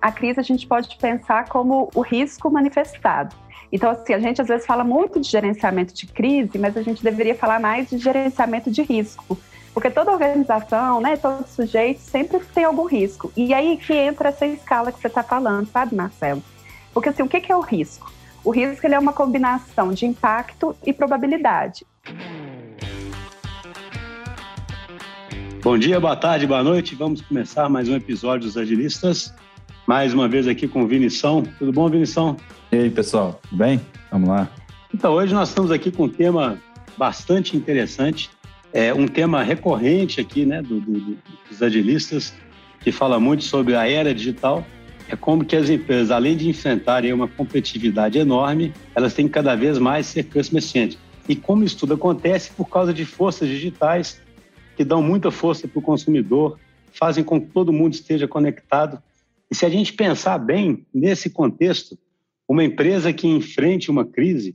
a crise a gente pode pensar como o risco manifestado. Então, assim, a gente às vezes fala muito de gerenciamento de crise, mas a gente deveria falar mais de gerenciamento de risco. Porque toda organização, né, todo sujeito sempre tem algum risco. E aí que entra essa escala que você está falando, sabe, Marcelo? Porque, assim, o que é o risco? O risco ele é uma combinação de impacto e probabilidade. Bom dia, boa tarde, boa noite. Vamos começar mais um episódio dos Agilistas. Mais uma vez aqui com o Vinição. Tudo bom, Vinição? E aí, pessoal? Tudo bem? Vamos lá. Então, hoje nós estamos aqui com um tema bastante interessante. É um tema recorrente aqui, né, dos agilistas, que fala muito sobre a era digital. É como que as empresas, além de enfrentarem uma competitividade enorme, elas têm que cada vez mais ser customer centric. E como isso tudo acontece por causa de forças digitais que dão muita força para o consumidor, fazem com que todo mundo esteja conectado. E se a gente pensar bem nesse contexto, uma empresa que enfrente uma crise,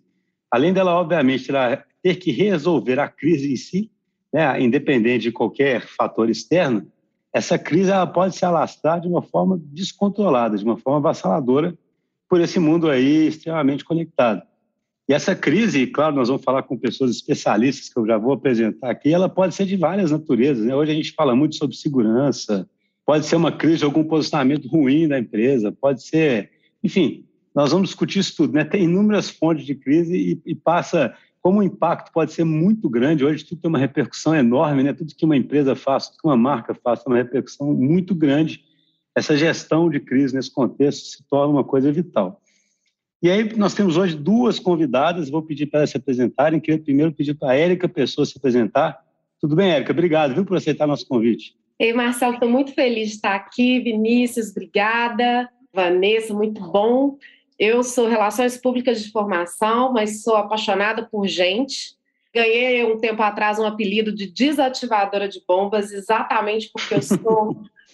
além dela, obviamente, ela ter que resolver a crise em si, né, independente de qualquer fator externo, essa crise ela pode se alastrar de uma forma descontrolada, de uma forma avassaladora, por esse mundo aí extremamente conectado. E essa crise, claro, nós vamos falar com pessoas especialistas que eu já vou apresentar aqui, ela pode ser de várias naturezas, né? Hoje a gente fala muito sobre segurança, pode ser uma crise de algum posicionamento ruim da empresa, pode ser... Enfim, nós vamos discutir isso tudo, né? Tem inúmeras fontes de crise e passa... Como o impacto pode ser muito grande, hoje tudo tem uma repercussão enorme, né? Tudo que uma empresa faz, tudo que uma marca faz, tem uma repercussão muito grande. Essa gestão de crise nesse contexto se torna uma coisa vital. E aí nós temos hoje duas convidadas, vou pedir para elas se apresentarem. Queria primeiro pedir para a Érika Pessôa se apresentar. Tudo bem, Érika? Obrigado, viu, por aceitar nosso convite. Ei, Marcelo, estou muito feliz de estar aqui. Vinícius, obrigada. Vanessa, muito bom. Eu sou Relações Públicas de formação, mas sou apaixonada por gente. Ganhei, um tempo atrás, um apelido de desativadora de bombas, exatamente porque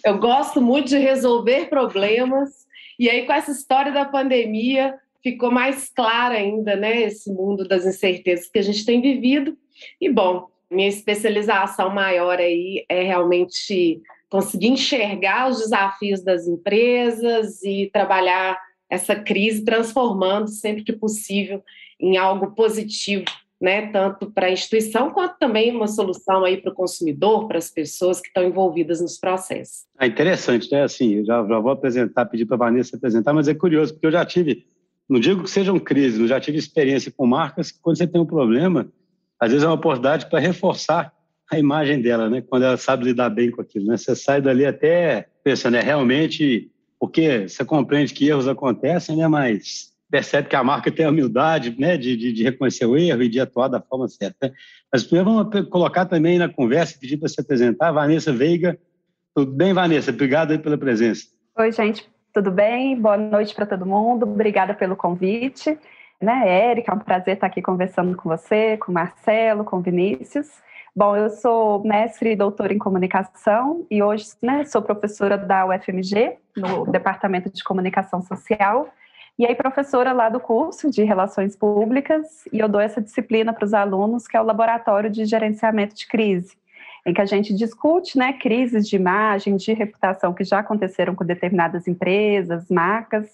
eu gosto muito de resolver problemas. E aí, com essa história da pandemia, ficou mais claro ainda, né, esse mundo das incertezas que a gente tem vivido. E, bom, minha especialização maior aí é realmente conseguir enxergar os desafios das empresas e trabalhar essa crise, transformando sempre que possível em algo positivo, né? Tanto para a instituição quanto também uma solução aí para o consumidor, para as pessoas que estão envolvidas nos processos. É interessante, né? Assim, eu já vou apresentar, pedir para a Vanessa apresentar, mas é curioso, porque eu já tive, não digo que sejam crises, eu já tive experiência com marcas que quando você tem um problema, às vezes é uma oportunidade para reforçar a imagem dela, né? Quando ela sabe lidar bem com aquilo, né? Você sai dali até pensando, é realmente... Porque você compreende que erros acontecem, né? Mas percebe que a marca tem a humildade, né? de reconhecer o erro e de atuar da forma certa. Mas primeiro vamos colocar também na conversa, pedir para se apresentar, Vanessa Veiga. Tudo bem, Vanessa? Obrigado aí pela presença. Oi, gente. Tudo bem? Boa noite para todo mundo. Obrigada pelo convite. Né, Érika, é um prazer estar aqui conversando com você, com o Marcelo, com o Vinícius. Bom, eu sou mestre e doutora em comunicação e hoje, né, sou professora da UFMG, no Departamento de Comunicação Social, e aí professora lá do curso de Relações Públicas, e eu dou essa disciplina para os alunos, que é o Laboratório de Gerenciamento de Crise, em que a gente discute, né, crises de imagem, de reputação que já aconteceram com determinadas empresas, marcas,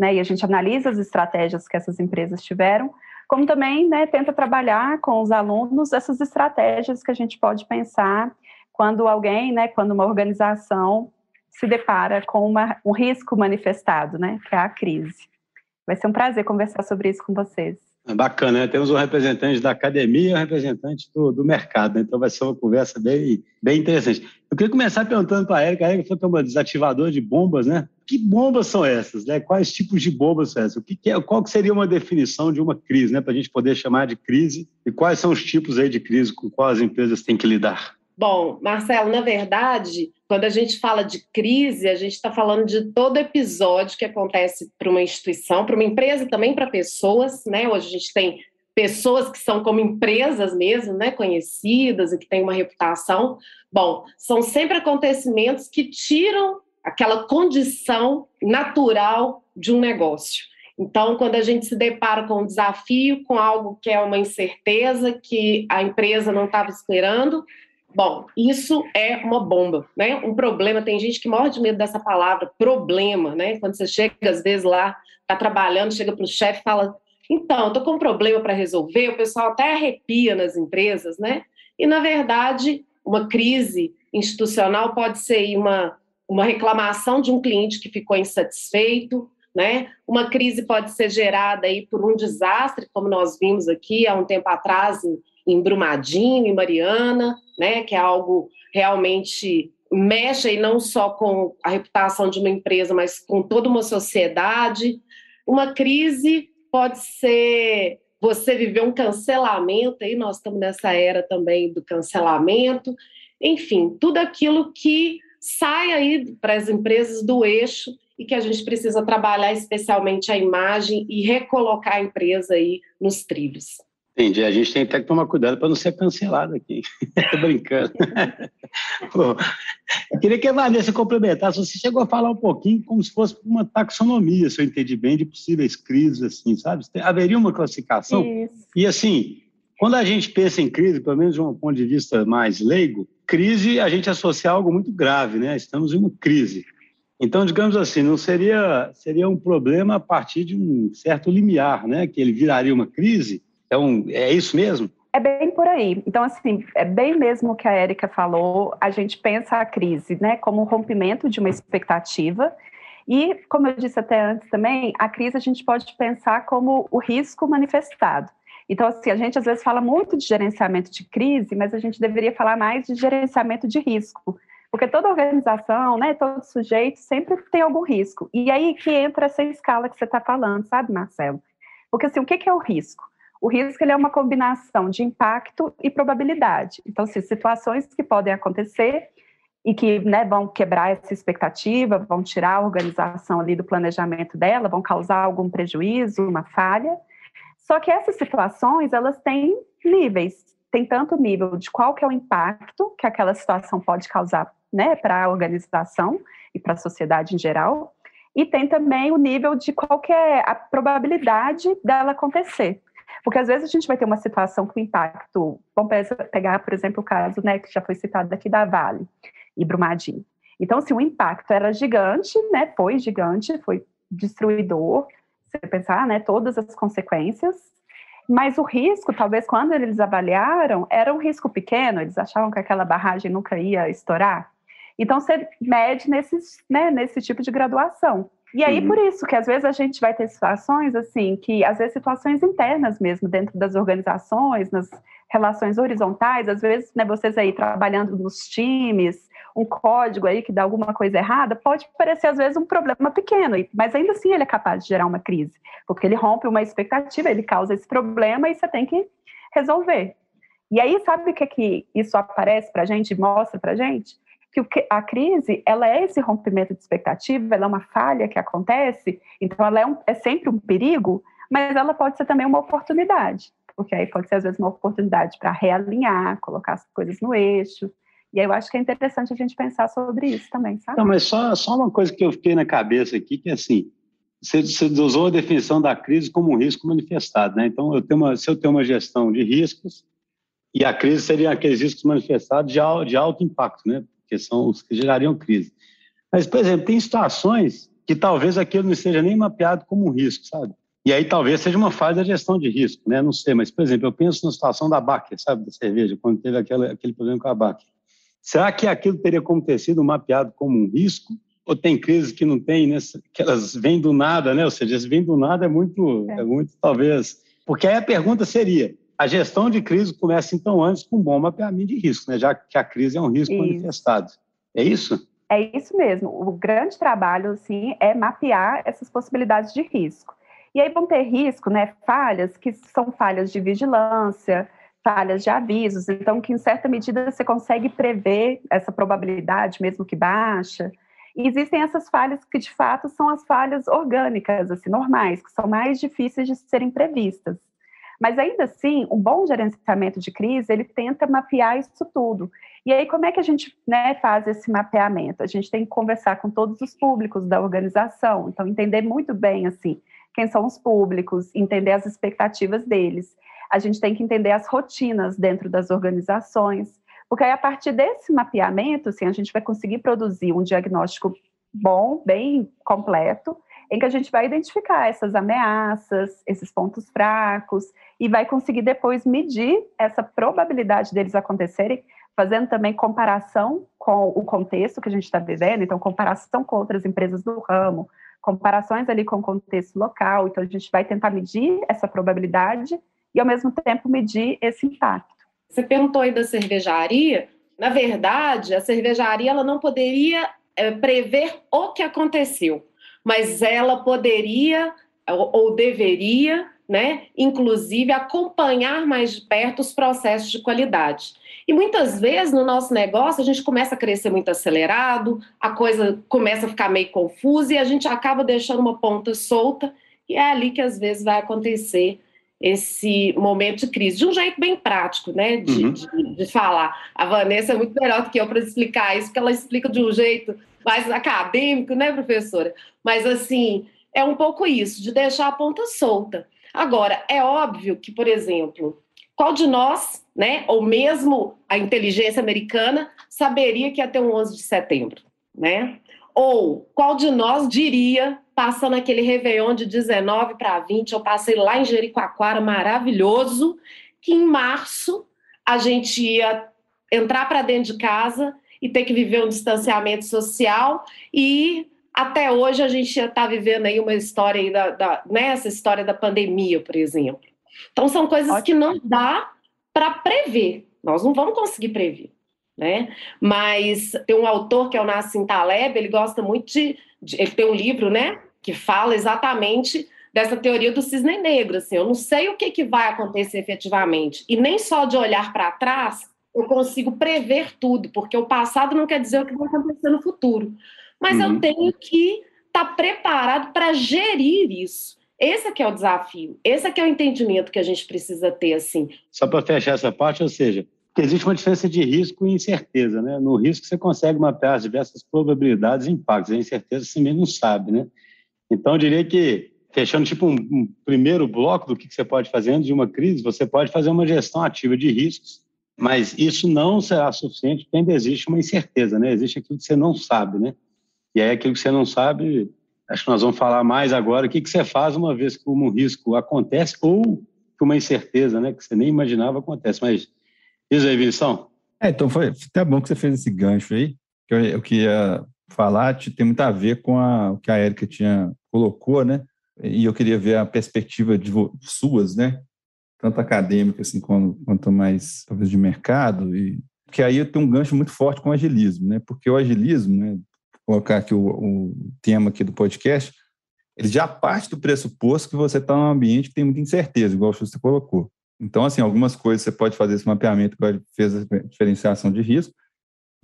né, e a gente analisa as estratégias que essas empresas tiveram, como também, né, tenta trabalhar com os alunos essas estratégias que a gente pode pensar quando alguém, né, quando uma organização se depara com um risco manifestado, né, que é a crise. Vai ser um prazer conversar sobre isso com vocês. É bacana, né? Temos um representante da academia e um representante do mercado, né? Então vai ser uma conversa bem interessante. Eu queria começar perguntando para a Érika. A Érika falou que é uma desativadora de bombas, né? Que bombas são essas, né? Quais tipos de bombas são essas? Qual que seria uma definição de uma crise, né? Para a gente poder chamar de crise, e quais são os tipos aí de crise com quais as empresas têm que lidar? Bom, Marcelo, na verdade, quando a gente fala de crise, a gente está falando de todo episódio que acontece para uma instituição, para uma empresa, também para pessoas, né? Hoje a gente tem pessoas que são como empresas mesmo, né? Conhecidas e que têm uma reputação. Bom, são sempre acontecimentos que tiram aquela condição natural de um negócio. Então, quando a gente se depara com um desafio, com algo que é uma incerteza, que a empresa não estava esperando, Bom, isso é uma bomba, né? Um problema, tem gente que morre de medo dessa palavra, problema, né? Quando você chega, às vezes, lá, tá trabalhando, chega pro chefe e fala, então, tô com um problema para resolver, o pessoal até arrepia nas empresas, né? E, na verdade, uma crise institucional pode ser uma reclamação de um cliente que ficou insatisfeito, né? Uma crise pode ser gerada aí por um desastre, como nós vimos aqui há um tempo atrás, em Brumadinho, em Mariana, né, que é algo realmente mexe aí não só com a reputação de uma empresa, mas com toda uma sociedade. Uma crise pode ser você viver um cancelamento, aí nós estamos nessa era também do cancelamento, enfim, tudo aquilo que sai aí para as empresas do eixo e que a gente precisa trabalhar especialmente a imagem e recolocar a empresa aí nos trilhos. Entendi, a gente tem até que tomar cuidado para não ser cancelado aqui. Estou brincando. Bom, eu queria que a Vanessa complementasse. Você chegou a falar um pouquinho como se fosse uma taxonomia, se eu entendi bem, de possíveis crises, assim, sabe? Haveria uma classificação? Isso. E, assim, quando a gente pensa em crise, pelo menos de um ponto de vista mais leigo, crise a gente associa a algo muito grave, né? Estamos em uma crise. Então, digamos assim, não seria um problema a partir de um certo limiar, né? Que ele viraria uma crise. Então, é isso mesmo? É bem por aí. Então, assim, é bem mesmo o que a Érika falou, a gente pensa a crise, né, como um rompimento de uma expectativa. E, como eu disse até antes também, a crise a gente pode pensar como o risco manifestado. Então, assim, a gente às vezes fala muito de gerenciamento de crise, mas a gente deveria falar mais de gerenciamento de risco. Porque toda organização, né, todo sujeito sempre tem algum risco. E aí que entra essa escala que você está falando, sabe, Marcelo? Porque, assim, o que é o risco? O risco ele é uma combinação de impacto e probabilidade. Então, se situações que podem acontecer e que, né, vão quebrar essa expectativa, vão tirar a organização ali do planejamento dela, vão causar algum prejuízo, uma falha. Só que essas situações, elas têm níveis. Tem tanto nível de qual que é o impacto que aquela situação pode causar, né, para a organização e para a sociedade em geral. E tem também o nível de qual que é a probabilidade dela acontecer. Porque às vezes a gente vai ter uma situação com impacto, vamos pegar, por exemplo, o caso, né, que já foi citado aqui da Vale e Brumadinho. Então, se o impacto era gigante, né, foi gigante, foi destruidor, se você pensar, né, todas as consequências, mas o risco, talvez quando eles avaliaram, era um risco pequeno, eles achavam que aquela barragem nunca ia estourar. Então, você mede nesse tipo de graduação. E aí, por isso, que às vezes a gente vai ter situações, assim, que às vezes situações internas mesmo, dentro das organizações, nas relações horizontais, às vezes, né, vocês aí trabalhando nos times, um código aí que dá alguma coisa errada, pode parecer às vezes um problema pequeno, mas ainda assim ele é capaz de gerar uma crise, porque ele rompe uma expectativa, ele causa esse problema e você tem que resolver. E aí, sabe o que é que isso aparece pra gente, mostra pra gente? Que a crise, ela é esse rompimento de expectativa, ela é uma falha que acontece, então ela é sempre um perigo, mas ela pode ser também uma oportunidade, porque aí pode ser às vezes uma oportunidade para realinhar, colocar as coisas no eixo, e aí eu acho que é interessante a gente pensar sobre isso também, sabe? Não, mas só uma coisa que eu fiquei na cabeça aqui, que é assim, você usou a definição da crise como um risco manifestado, né? Então, se eu tenho uma gestão de riscos, e a crise seria aqueles riscos manifestados de alto impacto, né? Que são os que gerariam crise. Mas, por exemplo, tem situações que talvez aquilo não seja nem mapeado como um risco, sabe? E aí talvez seja uma falha da gestão de risco, né? Não sei, mas, por exemplo, eu penso na situação da Bacchia, sabe, da cerveja, quando teve aquele problema com a Bacchia. Será que aquilo teria acontecido mapeado como um risco? Ou tem crises que não tem, né? Que elas vêm do nada, né? Ou seja, se vêm do nada é muito, talvez... Porque aí a pergunta seria... A gestão de crise começa, então, antes com um bom mapeamento de risco, né? Já que a crise é um risco manifestado. É isso? É isso mesmo. O grande trabalho, assim, é mapear essas possibilidades de risco. E aí vão ter risco, né? Falhas que são falhas de vigilância, falhas de avisos. Então, que em certa medida você consegue prever essa probabilidade, mesmo que baixa. E existem essas falhas que, de fato, são as falhas orgânicas, assim, normais, que são mais difíceis de serem previstas. Mas ainda assim, um bom gerenciamento de crise, ele tenta mapear isso tudo. E aí, como é que a gente, né, faz esse mapeamento? A gente tem que conversar com todos os públicos da organização, então entender muito bem, assim, quem são os públicos, entender as expectativas deles. A gente tem que entender as rotinas dentro das organizações, Porque aí, a partir desse mapeamento, assim, a gente vai conseguir produzir um diagnóstico bom, bem completo, em que a gente vai identificar essas ameaças, esses pontos fracos, e vai conseguir depois medir essa probabilidade deles acontecerem, fazendo também comparação com o contexto que a gente está vivendo, então comparação com outras empresas do ramo, comparações ali com o contexto local, então a gente vai tentar medir essa probabilidade e ao mesmo tempo medir esse impacto. Você perguntou aí da cervejaria, na verdade a cervejaria ela não poderia prever o que aconteceu, mas ela poderia ou deveria, né, inclusive acompanhar mais de perto os processos de qualidade. E muitas vezes no nosso negócio a gente começa a crescer muito acelerado, a coisa começa a ficar meio confusa e a gente acaba deixando uma ponta solta e é ali que às vezes vai acontecer esse momento de crise, de um jeito bem prático, né, de falar. A Vanessa é muito melhor do que eu para explicar isso, porque ela explica de um jeito mais acadêmico, né, professora? Mas assim, é um pouco isso, de deixar a ponta solta. Agora, é óbvio que, por exemplo, qual de nós, né, ou mesmo a inteligência americana, saberia que ia ter um 11 de setembro, né? Ou qual de nós diria, passando aquele Réveillon de 19 para 20, eu passei lá em Jericoacoara, maravilhoso, que em março a gente ia entrar para dentro de casa e ter que viver um distanciamento social e até hoje a gente já está vivendo aí uma história, aí essa história da pandemia, por exemplo. Então são coisas que não dá para prever, nós não vamos conseguir prever, né? Mas tem um autor que é o Nassim Taleb, ele gosta muito de ele tem um livro, né, que fala exatamente dessa teoria do cisne negro, assim, eu não sei o que vai acontecer efetivamente, e nem só de olhar para trás eu consigo prever tudo, porque o passado não quer dizer o que vai acontecer no futuro. Mas eu tenho que estar preparado para gerir isso. Esse é que é o desafio, esse é que é o entendimento que a gente precisa ter, assim. Só para fechar essa parte, ou seja, existe uma diferença de risco e incerteza, né? No risco você consegue mapear as diversas probabilidades e impactos, a incerteza você mesmo não sabe, né? Então eu diria que, fechando tipo um primeiro bloco do que você pode fazer antes de uma crise, você pode fazer uma gestão ativa de riscos, mas isso não será suficiente porque ainda existe uma incerteza, né? Existe aquilo que você não sabe, né? E aí aquilo que você não sabe, acho que nós vamos falar mais agora, o que você faz uma vez que um risco acontece ou que uma incerteza, né, que você nem imaginava acontece. Mas diz aí, Vinição. Então foi até bom que você fez esse gancho aí, que eu queria falar, tem muito a ver com o que a Érika colocou, né, e eu queria ver a perspectiva de suas, né, tanto acadêmica assim, quanto mais talvez de mercado, e que aí eu tenho um gancho muito forte com o agilismo, né, porque o agilismo, né, colocar aqui o tema aqui do podcast, ele já parte do pressuposto que você está num ambiente que tem muita incerteza, igual o Schuster colocou. Então, assim, algumas coisas você pode fazer esse mapeamento, igual ele fez a diferenciação de risco,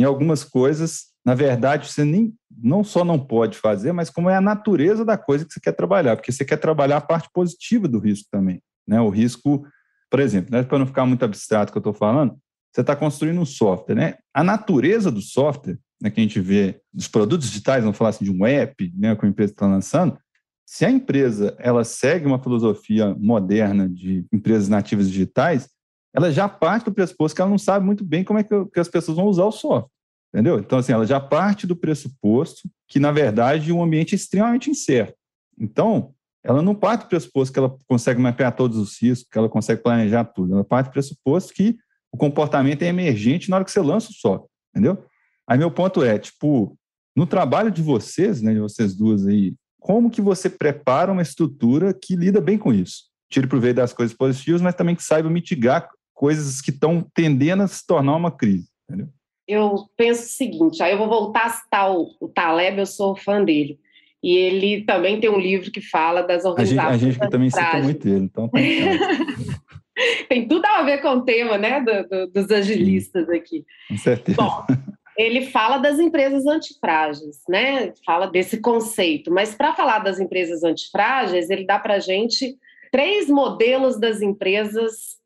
e algumas coisas, na verdade, você não só não pode fazer, mas como é a natureza da coisa que você quer trabalhar, porque você quer trabalhar a parte positiva do risco também, né? O risco, por exemplo, né, para não ficar muito abstrato que eu estou falando, você está construindo um software, né? A natureza do software, né, que a gente vê dos produtos digitais, vamos falar assim de um app, né, que a empresa está lançando, se a empresa ela segue uma filosofia moderna de empresas nativas digitais, ela já parte do pressuposto que ela não sabe muito bem como é que as pessoas vão usar o software, entendeu? Então, assim, ela já parte do pressuposto que, na verdade, o ambiente é extremamente incerto. Então, ela não parte do pressuposto que ela consegue mapear todos os riscos, que ela consegue planejar tudo. Ela parte do pressuposto que o comportamento é emergente na hora que você lança o software, entendeu? Aí meu ponto é, tipo, no trabalho de vocês, né, de vocês duas aí, como que você prepara uma estrutura que lida bem com isso? Tire proveito das coisas positivas, mas também que saiba mitigar coisas que estão tendendo a se tornar uma crise, entendeu? Eu penso o seguinte, aí eu vou voltar a citar o Taleb, eu sou fã dele. E ele também tem um livro que fala das organizações. A gente que também cita muito ele, então... Tem tudo a ver com o tema, né, dos agilistas. Sim, aqui. Com certeza. Bom, ele fala das empresas antifrágeis, né? Fala desse conceito. Mas para falar das empresas antifrágeis, ele dá para a gente 3 modelos das empresas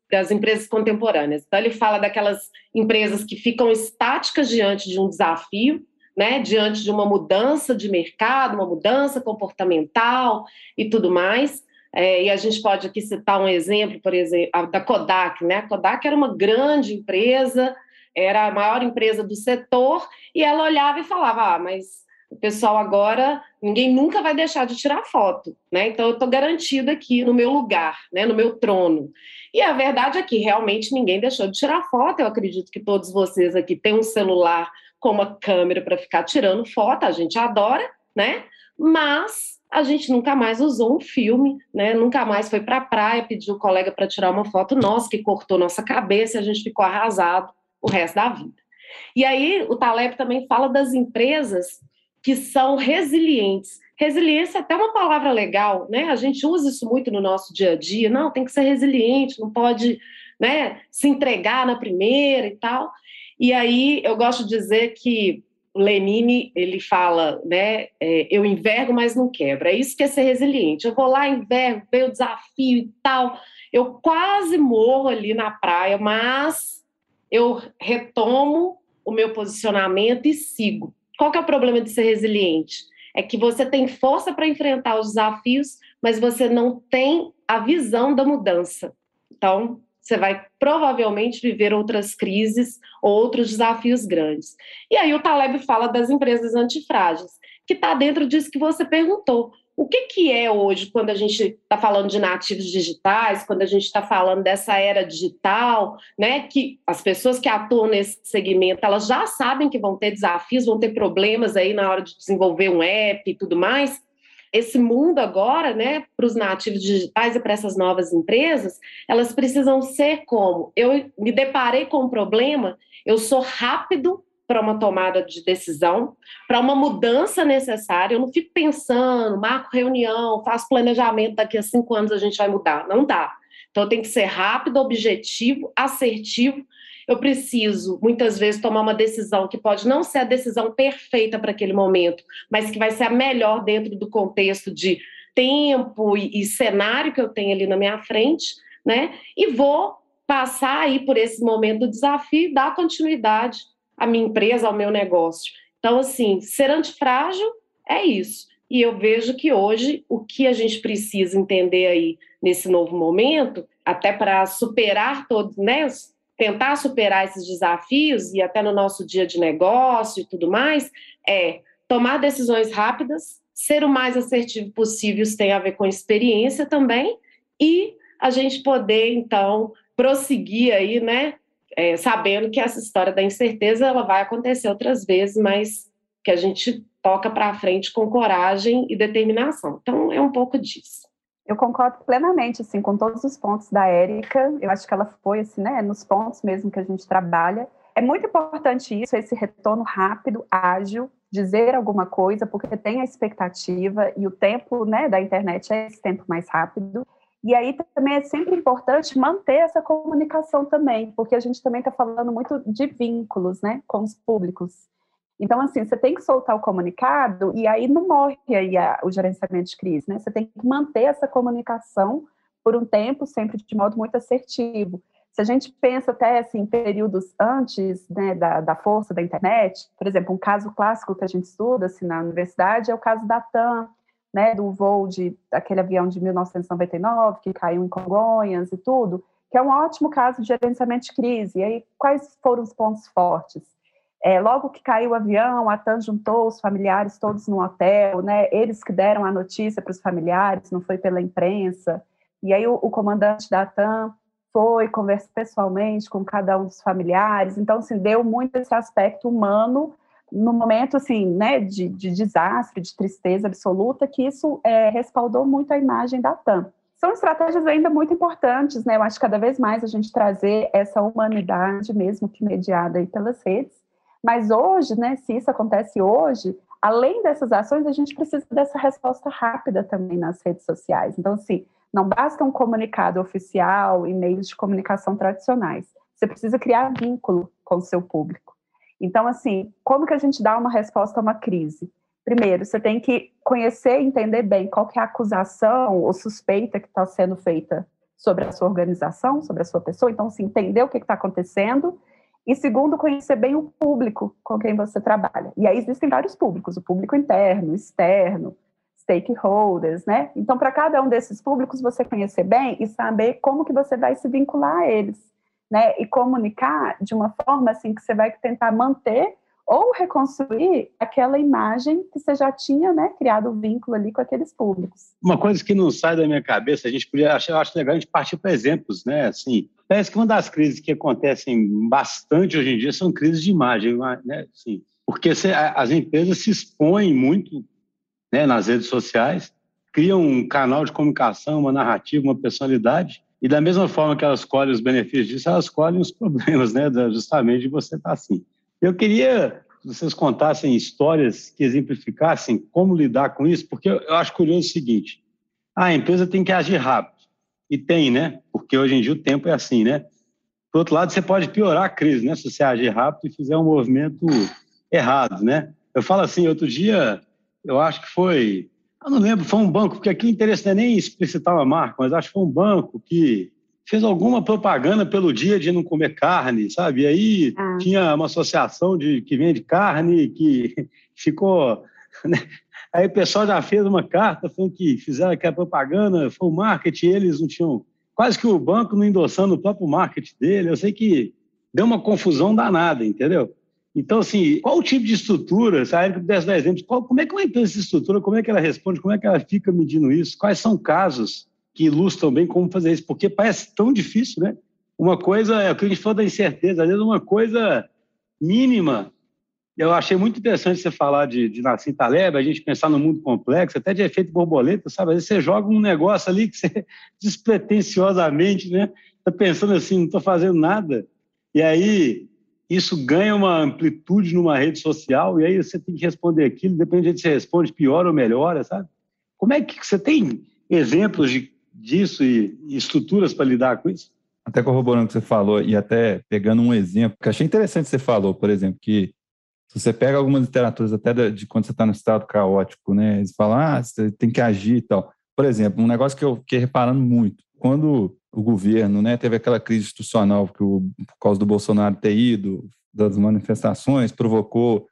contemporâneas. Então, ele fala daquelas empresas que ficam estáticas diante de um desafio, né? Diante de uma mudança de mercado, uma mudança comportamental e tudo mais. E a gente pode aqui citar um exemplo, por exemplo, da Kodak, né? A Kodak era uma grande empresa era a maior empresa do setor, e ela olhava e falava, ah, mas o pessoal agora, ninguém nunca vai deixar de tirar foto, né? Então eu estou garantida aqui no meu lugar, né? No meu trono. E a verdade é que realmente ninguém deixou de tirar foto, eu acredito que todos vocês aqui têm um celular com uma câmera para ficar tirando foto, a gente adora, né? Mas a gente nunca mais usou um filme, né? Nunca mais foi para a praia, pediu o colega para tirar uma foto nossa, que cortou nossa cabeça, e a gente ficou arrasado o resto da vida. E aí o Taleb também fala das empresas que são resilientes. Resiliência é até uma palavra legal, né? A gente usa isso muito no nosso dia a dia. Não, tem que ser resiliente, não pode, né, se entregar na primeira e tal. E aí eu gosto de dizer que o Lenine, ele fala, né, eu envergo, mas não quebro. É isso que é ser resiliente. Eu vou lá, envergo, veio o desafio e tal. Eu quase morro ali na praia, mas eu retomo o meu posicionamento e sigo. Qual que é o problema de ser resiliente? É que você tem força para enfrentar os desafios, mas você não tem a visão da mudança. Então, você vai provavelmente viver outras crises ou outros desafios grandes. E aí o Taleb fala das empresas antifrágeis, que está dentro disso que você perguntou. O que é hoje, quando a gente está falando de nativos digitais, quando a gente está falando dessa era digital, né, que as pessoas que atuam nesse segmento, elas já sabem que vão ter desafios, vão ter problemas aí na hora de desenvolver um app e tudo mais. Esse mundo agora, né, para os nativos digitais e para essas novas empresas, elas precisam ser como? Eu me deparei com um problema, eu sou rápido para uma tomada de decisão, para uma mudança necessária, eu não fico pensando, marco reunião, faço planejamento, daqui a 5 anos a gente vai mudar. Não dá. Então, eu tenho que ser rápido, objetivo, assertivo. Eu preciso, muitas vezes, tomar uma decisão que pode não ser a decisão perfeita para aquele momento, mas que vai ser a melhor dentro do contexto de tempo e cenário que eu tenho ali na minha frente, né? E vou passar aí por esse momento do desafio e dar continuidade à minha empresa, ao meu negócio. Então, assim, ser antifrágil é isso. E eu vejo que hoje o que a gente precisa entender aí nesse novo momento, até para superar todos, né? Tentar superar esses desafios e até no nosso dia de negócio e tudo mais, é tomar decisões rápidas, ser o mais assertivo possível, isso tem a ver com experiência também, e a gente poder, então, prosseguir aí, né, sabendo que essa história da incerteza, ela vai acontecer outras vezes, mas que a gente toca para frente com coragem e determinação. Então, é um pouco disso. Eu concordo plenamente, assim, com todos os pontos da Érika. Eu acho que ela foi, assim, né, nos pontos mesmo que a gente trabalha. É muito importante isso, esse retorno rápido, ágil, dizer alguma coisa, porque tem a expectativa e o tempo, né, da internet é esse tempo mais rápido. E aí também é sempre importante manter essa comunicação também, porque a gente também está falando muito de vínculos, né, com os públicos. Então, assim, você tem que soltar o comunicado e aí não morre aí o gerenciamento de crise, né? Você tem que manter essa comunicação por um tempo, sempre de modo muito assertivo. Se a gente pensa até, assim, períodos antes, né, da força da internet, por exemplo, um caso clássico que a gente estuda, assim, na universidade é o caso da TAM, né, do voo daquele avião de 1999 que caiu em Congonhas e tudo, que é um ótimo caso de gerenciamento de crise. E aí, quais foram os pontos fortes? Logo que caiu o avião, a TAM juntou os familiares todos num hotel, né? Eles que deram a notícia para os familiares, não foi pela imprensa. E aí o comandante da TAM foi, conversou pessoalmente com cada um dos familiares. Então, assim, deu muito esse aspecto humano no momento, assim, né, de desastre, de tristeza absoluta, que isso respaldou muito a imagem da TAM. São estratégias ainda muito importantes, né? Eu acho que cada vez mais a gente trazer essa humanidade, mesmo que mediada aí pelas redes. Mas hoje, né, se isso acontece hoje, além dessas ações, a gente precisa dessa resposta rápida também nas redes sociais. Então, assim, não basta um comunicado oficial e meios de comunicação tradicionais. Você precisa criar vínculo com o seu público. Então, assim, como que a gente dá uma resposta a uma crise? Primeiro, você tem que conhecer e entender bem qual que é a acusação ou suspeita que está sendo feita sobre a sua organização, sobre a sua pessoa. Então, assim, entender o que está acontecendo. E segundo, conhecer bem o público com quem você trabalha. E aí existem vários públicos, o público interno, externo, stakeholders, né? Então, para cada um desses públicos, você conhecer bem e saber como que você vai se vincular a eles. né? E comunicar de uma forma assim que você vai tentar manter ou reconstruir aquela imagem que você já tinha, né, criado um vínculo ali com aqueles públicos. Uma coisa que não sai da minha cabeça, a gente podia achar, eu acho legal a gente partir para exemplos, né? Assim, parece que uma das crises que acontecem bastante hoje em dia são crises de imagem, né? Assim, porque as empresas se expõem muito, né, nas redes sociais, criam um canal de comunicação, uma narrativa, uma personalidade, e da mesma forma que elas colhem os benefícios disso, elas colhem os problemas, né, justamente de você estar assim. Eu queria que vocês contassem histórias que exemplificassem como lidar com isso, porque eu acho curioso o seguinte, a empresa tem que agir rápido, e tem, né? Porque hoje em dia o tempo é assim, né? Por outro lado, você pode piorar a crise, né? Se você agir rápido e fizer um movimento errado, né? Eu falo assim, outro dia, eu acho que foi... Eu não lembro, foi um banco, porque aqui o interesse não é nem explicitar uma marca, mas acho que foi um banco que... fez alguma propaganda pelo dia de não comer carne, sabe? E aí tinha uma associação que vende carne, que ficou... Né? Aí o pessoal já fez uma carta falando que fizeram aquela propaganda, foi o marketing, eles não tinham... Quase que o banco não endossando o próprio marketing dele. Eu sei que deu uma confusão danada, entendeu? Então, assim, qual o tipo de estrutura, se a Érika pudesse dar exemplos, como é que uma empresa se estrutura, como é que ela responde, como é que ela fica medindo isso, quais são casos... que ilustram bem como fazer isso, porque parece tão difícil, né? Uma coisa, é o que a gente falou da incerteza, às vezes uma coisa mínima. Eu achei muito interessante você falar de Nassim Taleb, a gente pensar no mundo complexo, até de efeito borboleta, sabe? Às vezes você joga um negócio ali que você despretensiosamente, né? Tá pensando assim, não tô fazendo nada. E aí isso ganha uma amplitude numa rede social, e aí você tem que responder aquilo, depende de se você responde, piora ou melhora, sabe? Como é que você tem exemplos disso e estruturas para lidar com isso? Até corroborando o que você falou e até pegando um exemplo, que achei interessante você falou, por exemplo, que se você pega algumas literaturas até de quando você está no estado caótico, né, eles falam, você tem que agir e tal. Por exemplo, um negócio que eu fiquei reparando muito, quando o governo, né, teve aquela crise institucional que por causa do Bolsonaro ter ido, das manifestações, provocou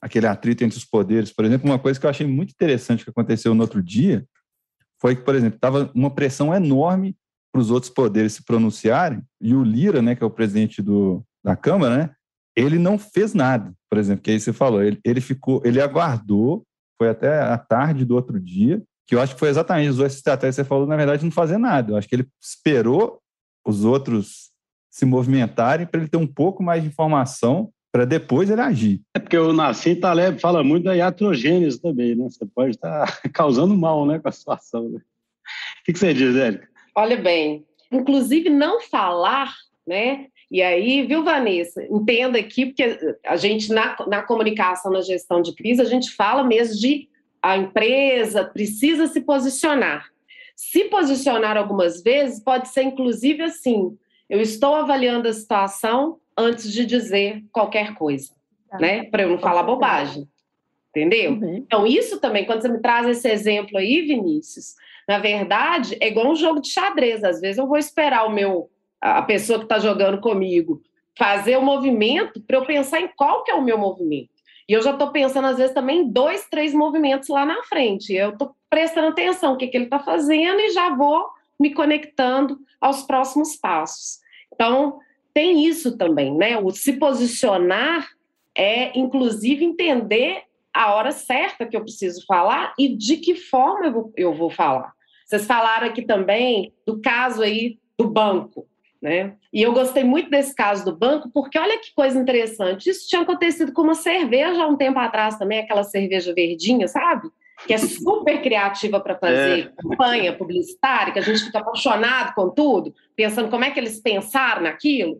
aquele atrito entre os poderes. Por exemplo, uma coisa que eu achei muito interessante que aconteceu no outro dia foi que, por exemplo, estava uma pressão enorme para os outros poderes se pronunciarem, e o Lira, né, que é o presidente da Câmara, né, ele não fez nada, por exemplo, que aí você falou, ele aguardou, foi até a tarde do outro dia, que eu acho que foi exatamente os outros estratégias que você falou, na verdade, não fazer nada. Eu acho que ele esperou os outros se movimentarem para ele ter um pouco mais de informação para depois ele agir. É porque o Nassim Taleb fala muito da iatrogênese também, né? Você pode estar causando mal, né, com a situação. Né? O que você diz, Érika? Olha bem, inclusive não falar, né? E aí, viu, Vanessa? Entenda aqui, porque a gente, na comunicação, na gestão de crise, a gente fala mesmo de a empresa precisa se posicionar. Se posicionar algumas vezes pode ser, inclusive, assim, eu estou avaliando a situação antes de dizer qualquer coisa, né? Para eu não falar bobagem, entendeu? Uhum. Então, isso também, quando você me traz esse exemplo aí, Vinícius, na verdade, é igual um jogo de xadrez. Às vezes eu vou esperar a pessoa que está jogando comigo fazer o movimento para eu pensar em qual que é o meu movimento. E eu já estou pensando, às vezes, também em 2, 3 movimentos lá na frente. Eu estou prestando atenção no que ele está fazendo e já vou me conectando aos próximos passos. Então, tem isso também, né? O se posicionar é, inclusive, entender a hora certa que eu preciso falar e de que forma eu vou falar. Vocês falaram aqui também do caso aí do banco, né? E eu gostei muito desse caso do banco, porque olha que coisa interessante. Isso tinha acontecido com uma cerveja há um tempo atrás também, aquela cerveja verdinha, sabe? Que é super criativa para fazer campanha publicitária, que a gente fica apaixonado com tudo, pensando como é que eles pensaram naquilo.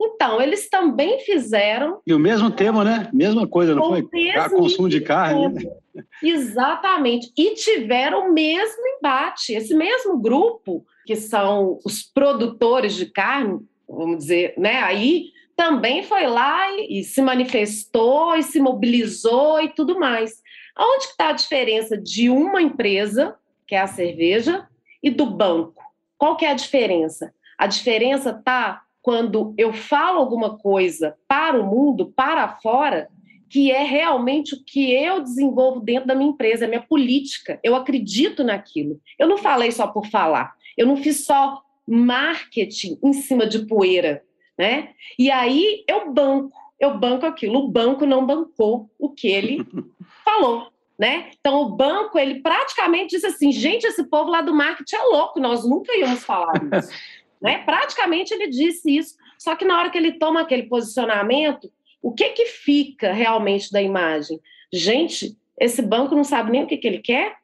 Então, eles também fizeram... E o mesmo tema, né? Mesma coisa, não foi? Consumo de carne. Né? Exatamente. E tiveram o mesmo embate. Esse mesmo grupo, que são os produtores de carne, vamos dizer, né? Aí também foi lá e se manifestou, e se mobilizou e tudo mais. Onde está a diferença de uma empresa, que é a cerveja, e do banco? Qual que é a diferença? A diferença está quando eu falo alguma coisa para o mundo, para fora, que é realmente o que eu desenvolvo dentro da minha empresa, a minha política. Eu acredito naquilo. Eu não falei só por falar. Eu não fiz só marketing em cima de poeira. né? E aí eu banco aquilo. O banco não bancou o que ele falou, né? Então o banco, ele praticamente disse assim, gente, esse povo lá do marketing é louco, nós nunca íamos falar isso, né? Praticamente ele disse isso, só que na hora que ele toma aquele posicionamento, o que que fica realmente da imagem? Gente, esse banco não sabe nem o que ele quer.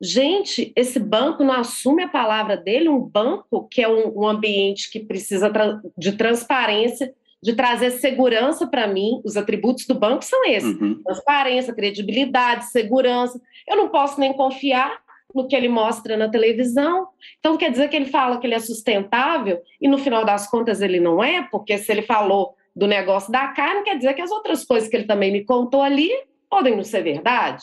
Gente, esse banco não assume a palavra dele, um banco que é um ambiente que precisa de transparência, de trazer segurança para mim. Os atributos do banco são esses. Uhum. Transparência, credibilidade, segurança. Eu não posso nem confiar no que ele mostra na televisão. Então, quer dizer que ele fala que ele é sustentável e, no final das contas, ele não é, porque se ele falou do negócio da carne, quer dizer que as outras coisas que ele também me contou ali podem não ser verdade.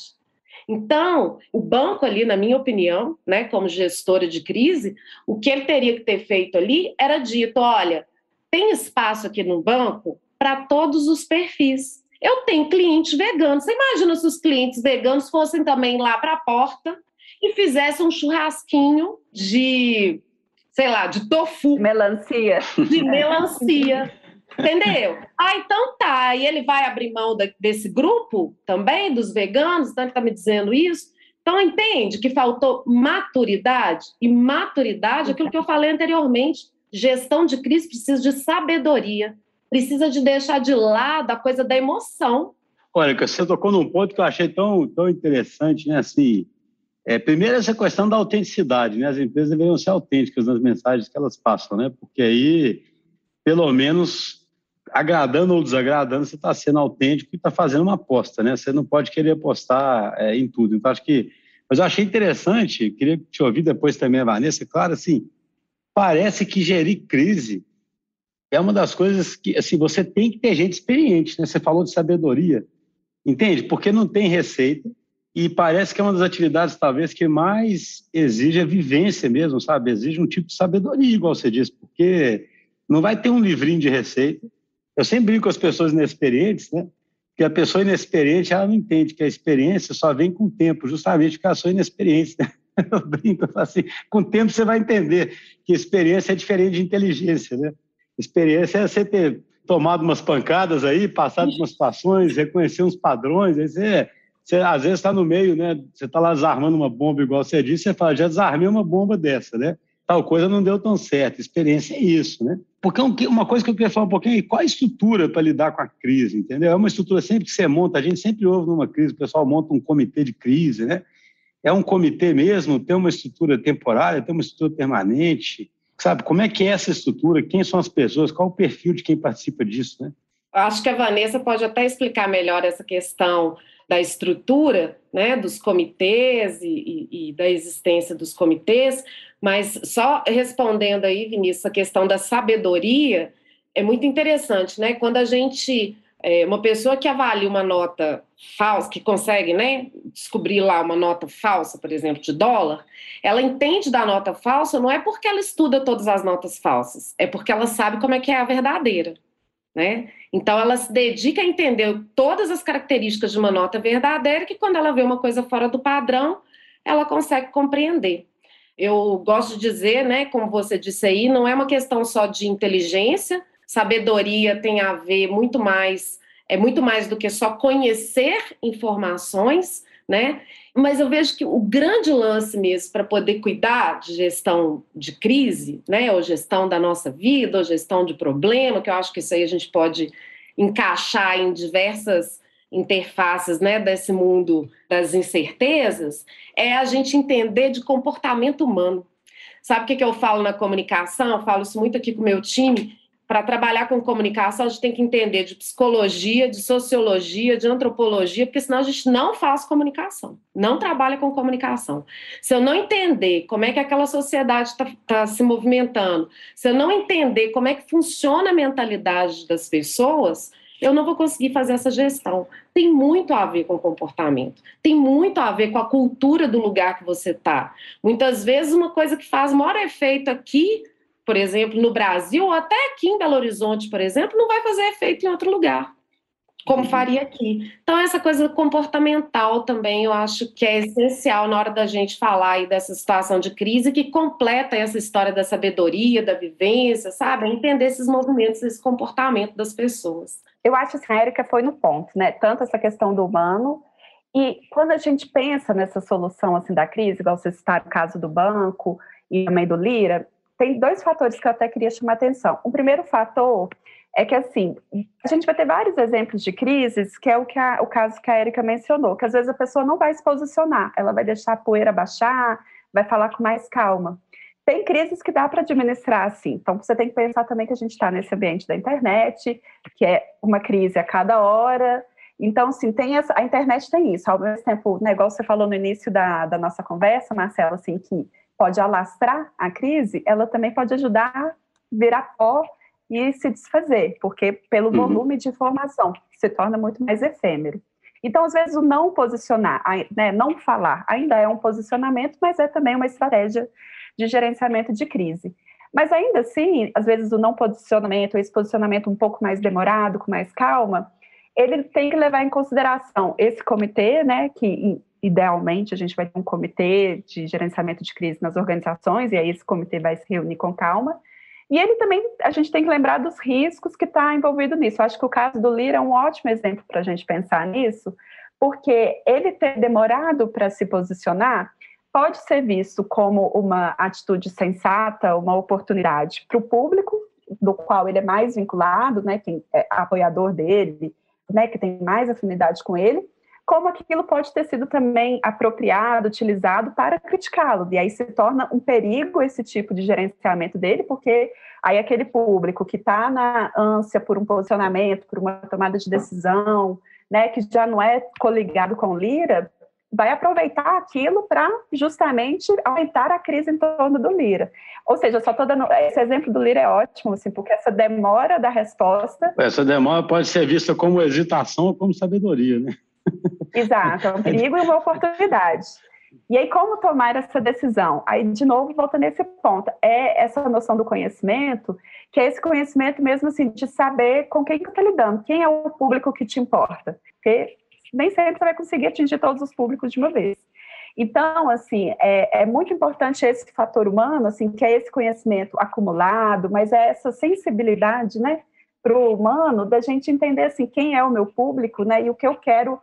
Então, o banco ali, na minha opinião, né, como gestora de crise, o que ele teria que ter feito ali era dito, olha, tem espaço aqui no banco para todos os perfis. Eu tenho clientes veganos. Você imagina se os clientes veganos fossem também lá para a porta e fizessem um churrasquinho de, sei lá, de tofu. Melancia. De melancia. Entendeu? Ah, então tá, e ele vai abrir mão desse grupo também, dos veganos, tanto que tá me dizendo isso. Então entende que faltou maturidade, e maturidade, aquilo que eu falei anteriormente, gestão de crise precisa de sabedoria, precisa de deixar de lado a coisa da emoção. Olha, você tocou num ponto que eu achei tão interessante, né, assim, primeiro essa questão da autenticidade, né, as empresas deveriam ser autênticas nas mensagens que elas passam, né, porque aí, pelo menos, agradando ou desagradando, você está sendo autêntico e está fazendo uma aposta, né? Você não pode querer apostar em tudo. Então, acho que... Mas eu achei interessante, queria te ouvir depois também, a Vanessa, claro, assim, parece que gerir crise é uma das coisas que, assim, você tem que ter gente experiente, né? Você falou de sabedoria, entende? Porque não tem receita e parece que é uma das atividades, talvez, que mais exige a vivência mesmo, sabe? Exige um tipo de sabedoria, igual você disse, porque não vai ter um livrinho de receita. Eu sempre brinco com as pessoas inexperientes, né? Porque a pessoa inexperiente, ela não entende que a experiência só vem com o tempo, justamente porque ela só é inexperiente, né? Eu brinco, eu falo assim, com o tempo você vai entender que experiência é diferente de inteligência, né? Experiência é você ter tomado umas pancadas aí, passado umas situações, reconhecer uns padrões, aí você às vezes está no meio, né? Você está lá desarmando uma bomba, igual você disse, você fala, já desarmei uma bomba dessa, né? Tal coisa não deu tão certo. Experiência é isso, né? Porque uma coisa que eu queria falar um pouquinho é qual a estrutura para lidar com a crise, entendeu? É uma estrutura sempre que você monta, a gente sempre ouve numa crise, o pessoal monta um comitê de crise, né? É um comitê mesmo, tem uma estrutura temporária, tem uma estrutura permanente, sabe? Como é que é essa estrutura? Quem são as pessoas? Qual o perfil de quem participa disso, né? Eu acho que a Vanessa pode até explicar melhor essa questão da estrutura, né, dos comitês e da existência dos comitês, mas só respondendo aí, Vinícius, a questão da sabedoria, é muito interessante, né? Quando a gente, uma pessoa que avalia uma nota falsa, que consegue, né, descobrir lá uma nota falsa, por exemplo, de dólar, ela entende da nota falsa não é porque ela estuda todas as notas falsas, é porque ela sabe como é que é a verdadeira, né? Então ela se dedica a entender todas as características de uma nota verdadeira, que quando ela vê uma coisa fora do padrão, ela consegue compreender. Eu gosto de dizer, né, como você disse aí, não é uma questão só de inteligência, sabedoria tem a ver muito mais, é muito mais do que só conhecer informações, né? Mas eu vejo que o grande lance mesmo para poder cuidar de gestão de crise, né, ou gestão da nossa vida, ou gestão de problema, que eu acho que isso aí a gente pode encaixar em diversas interfaces, né, desse mundo das incertezas, é a gente entender de comportamento humano. Sabe o que eu falo na comunicação? Eu falo isso muito aqui com o meu time. Para trabalhar com comunicação, a gente tem que entender de psicologia, de sociologia, de antropologia, porque senão a gente não faz comunicação, não trabalha com comunicação. Se eu não entender como é que aquela sociedade está se movimentando, se eu não entender como é que funciona a mentalidade das pessoas, eu não vou conseguir fazer essa gestão. Tem muito a ver com o comportamento, tem muito a ver com a cultura do lugar que você está. Muitas vezes uma coisa que faz maior efeito aqui, por exemplo, no Brasil, ou até aqui em Belo Horizonte, por exemplo, não vai fazer efeito em outro lugar. como faria aqui. Então, essa coisa comportamental também eu acho que é essencial na hora da gente falar aí dessa situação de crise, que completa essa história da sabedoria, da vivência, sabe? Entender esses movimentos, esse comportamento das pessoas. Eu acho que a Érika foi no ponto, né? Tanto essa questão do humano, e quando a gente pensa nessa solução assim, da crise, igual você citou o caso do banco e também do Lira, tem dois fatores que eu até queria chamar a atenção. O primeiro fator é que, assim, a gente vai ter vários exemplos de crises, que é o caso que a Érika mencionou, que às vezes a pessoa não vai se posicionar, ela vai deixar a poeira baixar, vai falar com mais calma. Tem crises que dá para administrar, assim, então você tem que pensar também que a gente está nesse ambiente da internet, que é uma crise a cada hora, então, assim, tem essa, a internet tem isso, ao mesmo tempo, né, igual você falou no início da nossa conversa, Marcela, assim, que pode alastrar a crise, ela também pode ajudar a virar pó e se desfazer, porque pelo volume de informação, se torna muito mais efêmero. Então, às vezes, o não posicionar, né, não falar, ainda é um posicionamento, mas é também uma estratégia de gerenciamento de crise. Mas ainda assim, às vezes, o não posicionamento, esse posicionamento um pouco mais demorado, com mais calma, ele tem que levar em consideração esse comitê, né, que idealmente a gente vai ter um comitê de gerenciamento de crise nas organizações, e aí esse comitê vai se reunir com calma. E ele também, a gente tem que lembrar dos riscos que está envolvido nisso. Eu acho que o caso do Lira é um ótimo exemplo para a gente pensar nisso, porque ele ter demorado para se posicionar pode ser visto como uma atitude sensata, uma oportunidade para o público, do qual ele é mais vinculado, né, quem é apoiador dele, né, que tem mais afinidade com ele, como aquilo pode ter sido também apropriado, utilizado para criticá-lo. E aí se torna um perigo esse tipo de gerenciamento dele, porque aí aquele público que está na ânsia por um posicionamento, por uma tomada de decisão, né, que já não é coligado com Lira, vai aproveitar aquilo para justamente aumentar a crise em torno do Lira. Ou seja, só estou dando... Esse exemplo do Lira é ótimo, assim, porque essa demora da resposta... Essa demora pode ser vista como hesitação ou como sabedoria, né? Exato, é um perigo e uma oportunidade. E aí, como tomar essa decisão? Aí, de novo, volta nesse ponto. É essa noção do conhecimento, que é esse conhecimento mesmo assim, de saber com quem está lidando, quem é o público que te importa. Porque nem sempre você vai conseguir atingir todos os públicos de uma vez. Então, assim, é muito importante esse fator humano, assim, que é esse conhecimento acumulado, mas é essa sensibilidade, né, para o humano, da gente entender assim, quem é o meu público, né, e o que eu quero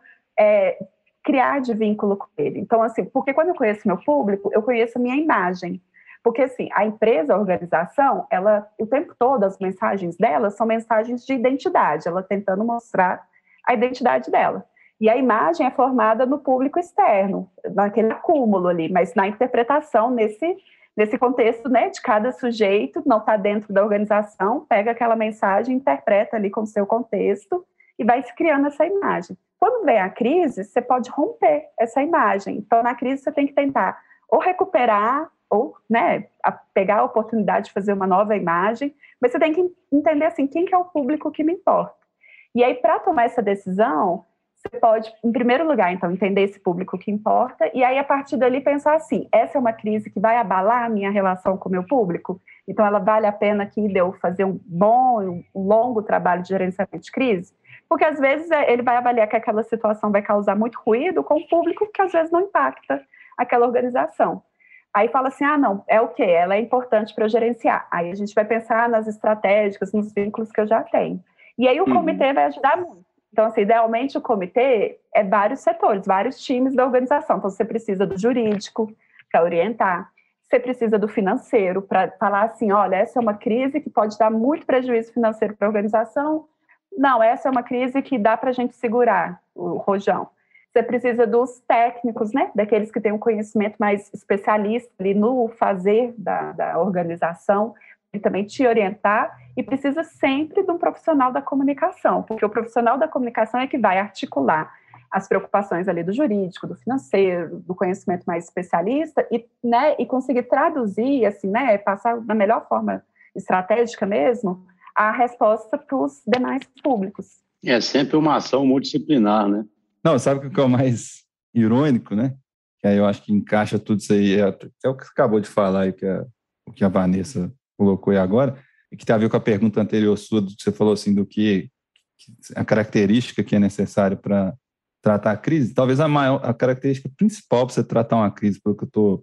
criar de vínculo com ele. Então, assim, porque quando eu conheço meu público, eu conheço a minha imagem. Porque, assim, a empresa, a organização, ela, o tempo todo, as mensagens dela são mensagens de identidade, ela tentando mostrar a identidade dela. E a imagem é formada no público externo, naquele acúmulo ali, mas na interpretação, nesse contexto, né, de cada sujeito, não está dentro da organização, pega aquela mensagem, interpreta ali com o seu contexto e vai se criando essa imagem. Quando vem a crise, você pode romper essa imagem. Então, na crise, você tem que tentar ou recuperar, ou, né, pegar a oportunidade de fazer uma nova imagem, mas você tem que entender, assim, quem que é o público que me importa. E aí, para tomar essa decisão, você pode, em primeiro lugar, então, entender esse público que importa, e aí, a partir dali, pensar assim, essa é uma crise que vai abalar a minha relação com o meu público, então, ela vale a pena que eu fazer um bom, um longo trabalho de gerenciamento de crise, porque, às vezes, ele vai avaliar que aquela situação vai causar muito ruído com o público, que, às vezes, não impacta aquela organização. Aí fala assim, ah, não, é o quê? Ela é importante para eu gerenciar. Aí a gente vai pensar nas estratégias, nos vínculos que eu já tenho. E aí o comitê vai ajudar muito. Então, assim, idealmente, o comitê é vários setores, vários times da organização. Então, você precisa do jurídico para orientar, você precisa do financeiro para falar assim, olha, essa é uma crise que pode dar muito prejuízo financeiro para a organização. Não, essa é uma crise que dá para a gente segurar o rojão. Você precisa dos técnicos, né? Daqueles que têm um conhecimento mais especialista ali no fazer da organização, e também te orientar, e precisa sempre de um profissional da comunicação, porque o profissional da comunicação é que vai articular as preocupações ali do jurídico, do financeiro, do conhecimento mais especialista, e, né, e conseguir traduzir, assim, né, passar da melhor forma estratégica mesmo, a resposta para os demais públicos. É sempre uma ação multidisciplinar, né? Não, sabe o que é o mais irônico, né? Que aí eu acho que encaixa tudo isso aí, é o que você acabou de falar aí, o que a Vanessa colocou aí agora, e que tem a ver com a pergunta anterior sua, que você falou assim, do que a característica que é necessária para tratar a crise, talvez a característica principal para você tratar uma crise, pelo que eu estou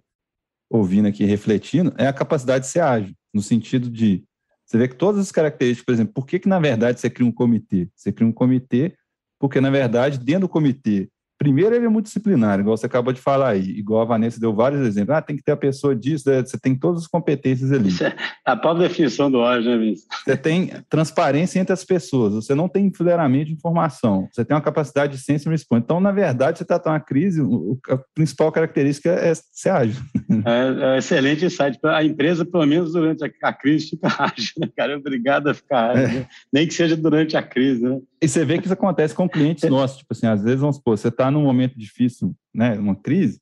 ouvindo aqui, refletindo, é a capacidade de ser ágil, no sentido de você vê que todas as características, por exemplo, por que que na verdade você cria um comitê? Você cria um comitê porque, na verdade, dentro do comitê, primeiro ele é multidisciplinar, igual você acabou de falar aí, igual a Vanessa deu vários exemplos, ah, tem que ter a pessoa disso, você tem todas as competências ali. Isso é a própria definição do ágil, né, Vinícius? Você tem transparência entre as pessoas, você não tem enfileiramento de informação, você tem uma capacidade de sense and response. Então, na verdade, você tratar uma crise, a principal característica é ser ágil. É excelente insight. A empresa, pelo menos durante a crise, fica ágil, né, cara? É obrigada a ficar ágil, né? Nem que seja durante a crise, né? E você vê que isso acontece com clientes nossos, tipo assim, às vezes, vamos supor, você está num momento difícil, né, uma crise,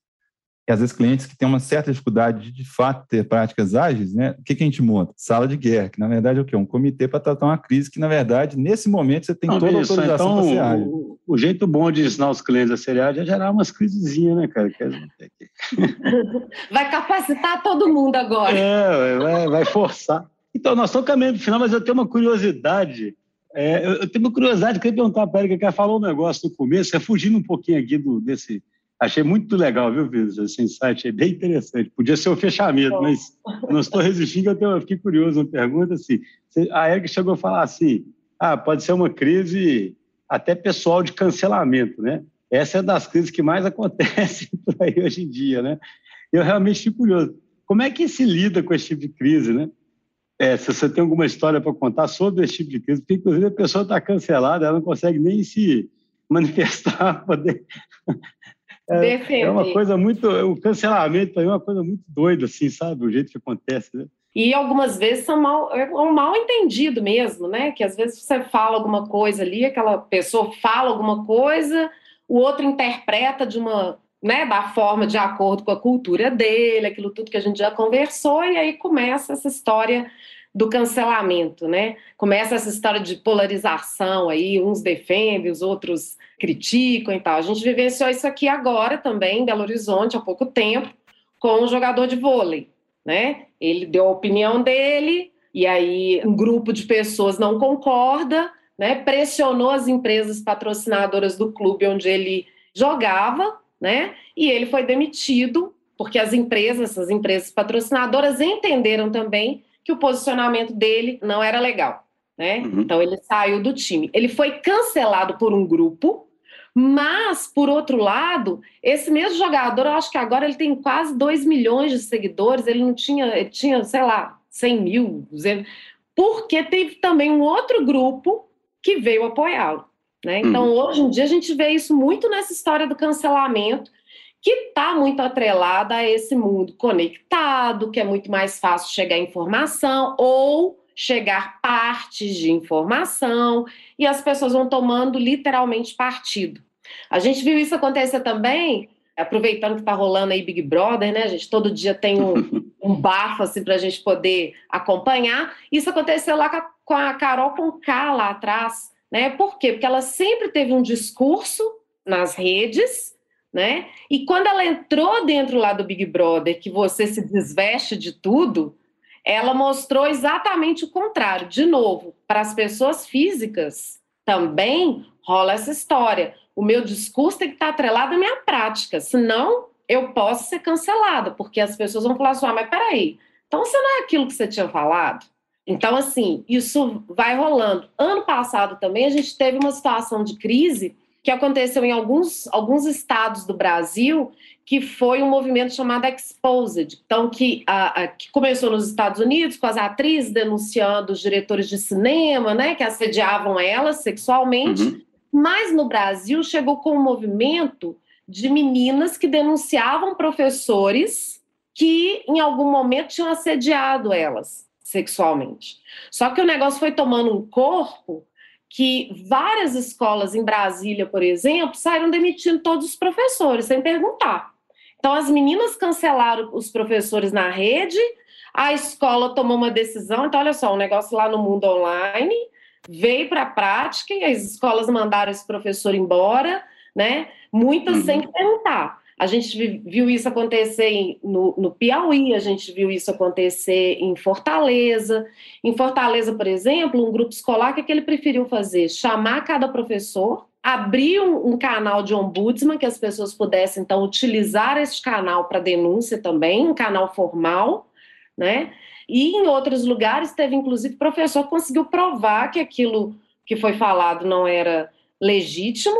e às vezes clientes que têm uma certa dificuldade de fato, ter práticas ágeis, né, o que a gente monta? Sala de guerra, que na verdade é o quê? Um comitê para tratar uma crise que, na verdade, nesse momento você tem não, toda a autorização então, para ser ágil. O jeito bom de ensinar os clientes a ser ágil é gerar umas crisezinhas, né, cara? Vai capacitar todo mundo agora. É, vai forçar. Então, nós estamos caminhando para o final, mas eu tenho uma curiosidade. Eu tenho uma curiosidade, queria perguntar para a Érika, que ela falou um negócio no começo, é fugindo um pouquinho aqui desse... Achei muito legal, viu, Vinícius? Esse insight é bem interessante. Podia ser o fechamento, mas não estou resistindo, eu fiquei curioso. Uma pergunta assim, a Érika chegou a falar assim, pode ser uma crise até pessoal de cancelamento, né? Essa é das crises que mais acontecem por aí hoje em dia, né? Eu realmente fico curioso. Como é que se lida com esse tipo de crise, né? Se você tem alguma história para contar sobre esse tipo de crise, porque, inclusive, a pessoa está cancelada, ela não consegue nem se manifestar. Poder... É uma coisa muito... O cancelamento é uma coisa muito doida, assim, sabe? O jeito que acontece, né? E algumas vezes é um mal entendido mesmo, né? Que às vezes você fala alguma coisa ali, aquela pessoa fala alguma coisa, o outro interpreta de uma... Né, da forma de acordo com a cultura dele, aquilo tudo que a gente já conversou, e aí começa essa história do cancelamento, né? Começa essa história de polarização aí, uns defendem, os outros criticam e tal. A gente vivenciou isso aqui agora também, em Belo Horizonte, há pouco tempo, com um jogador de vôlei, né? Ele deu a opinião dele, e aí um grupo de pessoas não concorda, né? Pressionou as empresas patrocinadoras do clube onde ele jogava, né? E ele foi demitido, porque as empresas patrocinadoras entenderam também que o posicionamento dele não era legal, né? Uhum. Então ele saiu do time. Ele foi cancelado por um grupo, mas, por outro lado, esse mesmo jogador, eu acho que agora ele tem quase 2 milhões de seguidores, ele tinha, sei lá, 100 mil, 200, porque teve também um outro grupo que veio apoiá-lo. Né? Então, hoje em dia, a gente vê isso muito nessa história do cancelamento, que está muito atrelada a esse mundo conectado, que é muito mais fácil chegar informação ou chegar partes de informação, e as pessoas vão tomando literalmente partido. A gente viu isso acontecer também, aproveitando que está rolando aí Big Brother, né, gente? Todo dia tem um bafo assim, para a gente poder acompanhar. Isso aconteceu lá com a Karol Conká lá atrás. Né? Por quê? Porque ela sempre teve um discurso nas redes, né? E quando ela entrou dentro lá do Big Brother, que você se desveste de tudo, ela mostrou exatamente o contrário. De novo, para as pessoas físicas também rola essa história. O meu discurso tem que estar atrelado à minha prática, senão eu posso ser cancelada, porque as pessoas vão falar assim, mas peraí, então você não é aquilo que você tinha falado? Então, assim, isso vai rolando. Ano passado também a gente teve uma situação de crise que aconteceu em alguns estados do Brasil, que foi um movimento chamado Exposed, então, que começou nos Estados Unidos com as atrizes denunciando os diretores de cinema, né, que assediavam elas sexualmente, mas no Brasil chegou com um movimento de meninas que denunciavam professores que em algum momento tinham assediado elas sexualmente. Só que o negócio foi tomando um corpo que várias escolas em Brasília, por exemplo, saíram demitindo todos os professores, sem perguntar. Então, as meninas cancelaram os professores na rede, a escola tomou uma decisão, então, olha só, um negócio lá no mundo online veio para a prática e as escolas mandaram esse professor embora, né? Muitas sem perguntar. A gente viu isso acontecer no Piauí, a gente viu isso acontecer em Fortaleza. Em Fortaleza, por exemplo, um grupo escolar, o que ele preferiu fazer? Chamar cada professor, abrir um canal de ombudsman, que as pessoas pudessem, então, utilizar esse canal para denúncia também, um canal formal, né? E em outros lugares teve, inclusive, professor que conseguiu provar que aquilo que foi falado não era legítimo,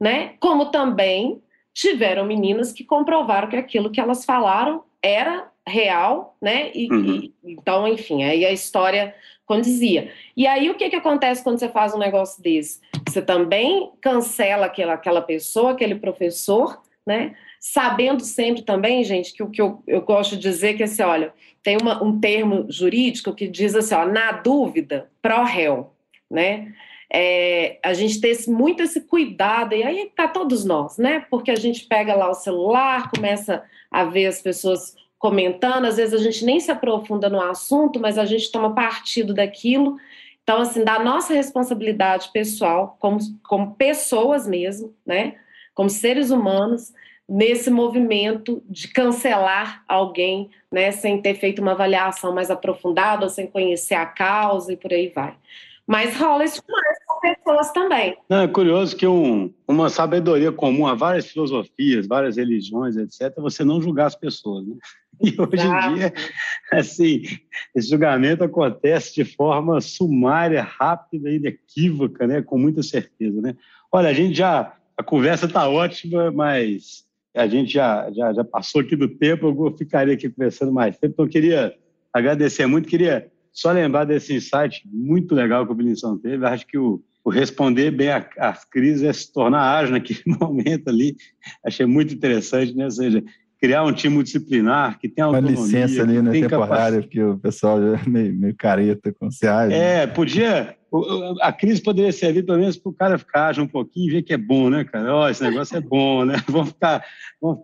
né? Como também tiveram meninas que comprovaram que aquilo que elas falaram era real, né? Então, enfim, aí a história condizia. E aí o que acontece quando você faz um negócio desse? Você também cancela aquela pessoa, aquele professor, né? Sabendo sempre também, gente, que o que eu gosto de dizer que, assim, olha, tem um termo jurídico que diz assim, ó, na dúvida, pró réu, né? A gente tem muito esse cuidado, e aí tá todos nós, né? Porque a gente pega lá o celular, começa a ver as pessoas comentando, às vezes a gente nem se aprofunda no assunto, mas a gente toma partido daquilo. Então, assim, da nossa responsabilidade pessoal, como pessoas mesmo, né? Como seres humanos, nesse movimento de cancelar alguém, né? Sem ter feito uma avaliação mais aprofundada, sem conhecer a causa e por aí vai. Mas rola isso mais com pessoas também. Não, é curioso que uma sabedoria comum a várias filosofias, várias religiões, etc., é você não julgar as pessoas, né? E hoje em dia, assim, esse julgamento acontece de forma sumária, rápida e inequívoca, né? Com muita certeza, né? Olha, a conversa está ótima, mas a gente já passou aqui do tempo, eu ficaria aqui conversando mais tempo, então eu queria agradecer muito, queria só lembrar desse insight muito legal que o Vinição teve. Acho que o responder bem às crises é se tornar ágil naquele momento ali. Achei muito interessante, né? Ou seja, criar um time multidisciplinar que tenha autonomia. Uma licença ali, né? Temporária, porque o pessoal já é meio careta com ser ágil. A crise poderia servir pelo menos para o cara ficar ágil um pouquinho e ver que é bom, né, cara? Esse negócio é bom, né? Vamos ficar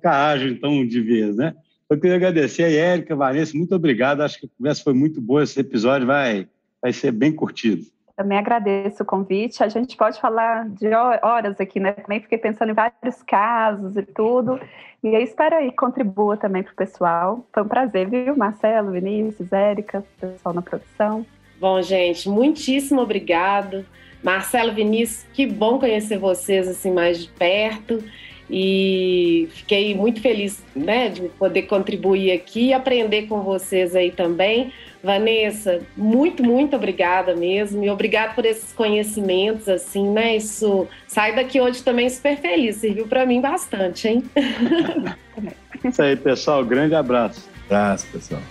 ágil então de vez, né? Eu queria agradecer a Érika, Vanessa, muito obrigado. Acho que a conversa foi muito boa, esse episódio vai ser bem curtido. Também agradeço o convite. A gente pode falar de horas aqui, né? Também fiquei pensando em vários casos e tudo. E eu espero aí que contribua também para o pessoal. Foi um prazer, viu? Marcelo, Vinícius, Érika, pessoal na produção. Bom, gente, muitíssimo obrigado. Marcelo, Vinícius, que bom conhecer vocês assim mais de perto. E fiquei muito feliz, né, de poder contribuir aqui e aprender com vocês aí também. Vanessa, muito, muito obrigada mesmo. E obrigada por esses conhecimentos, assim, né? Isso sai daqui hoje também super feliz. Serviu para mim bastante, hein? Isso aí, pessoal. Grande abraço. Abraço, pessoal.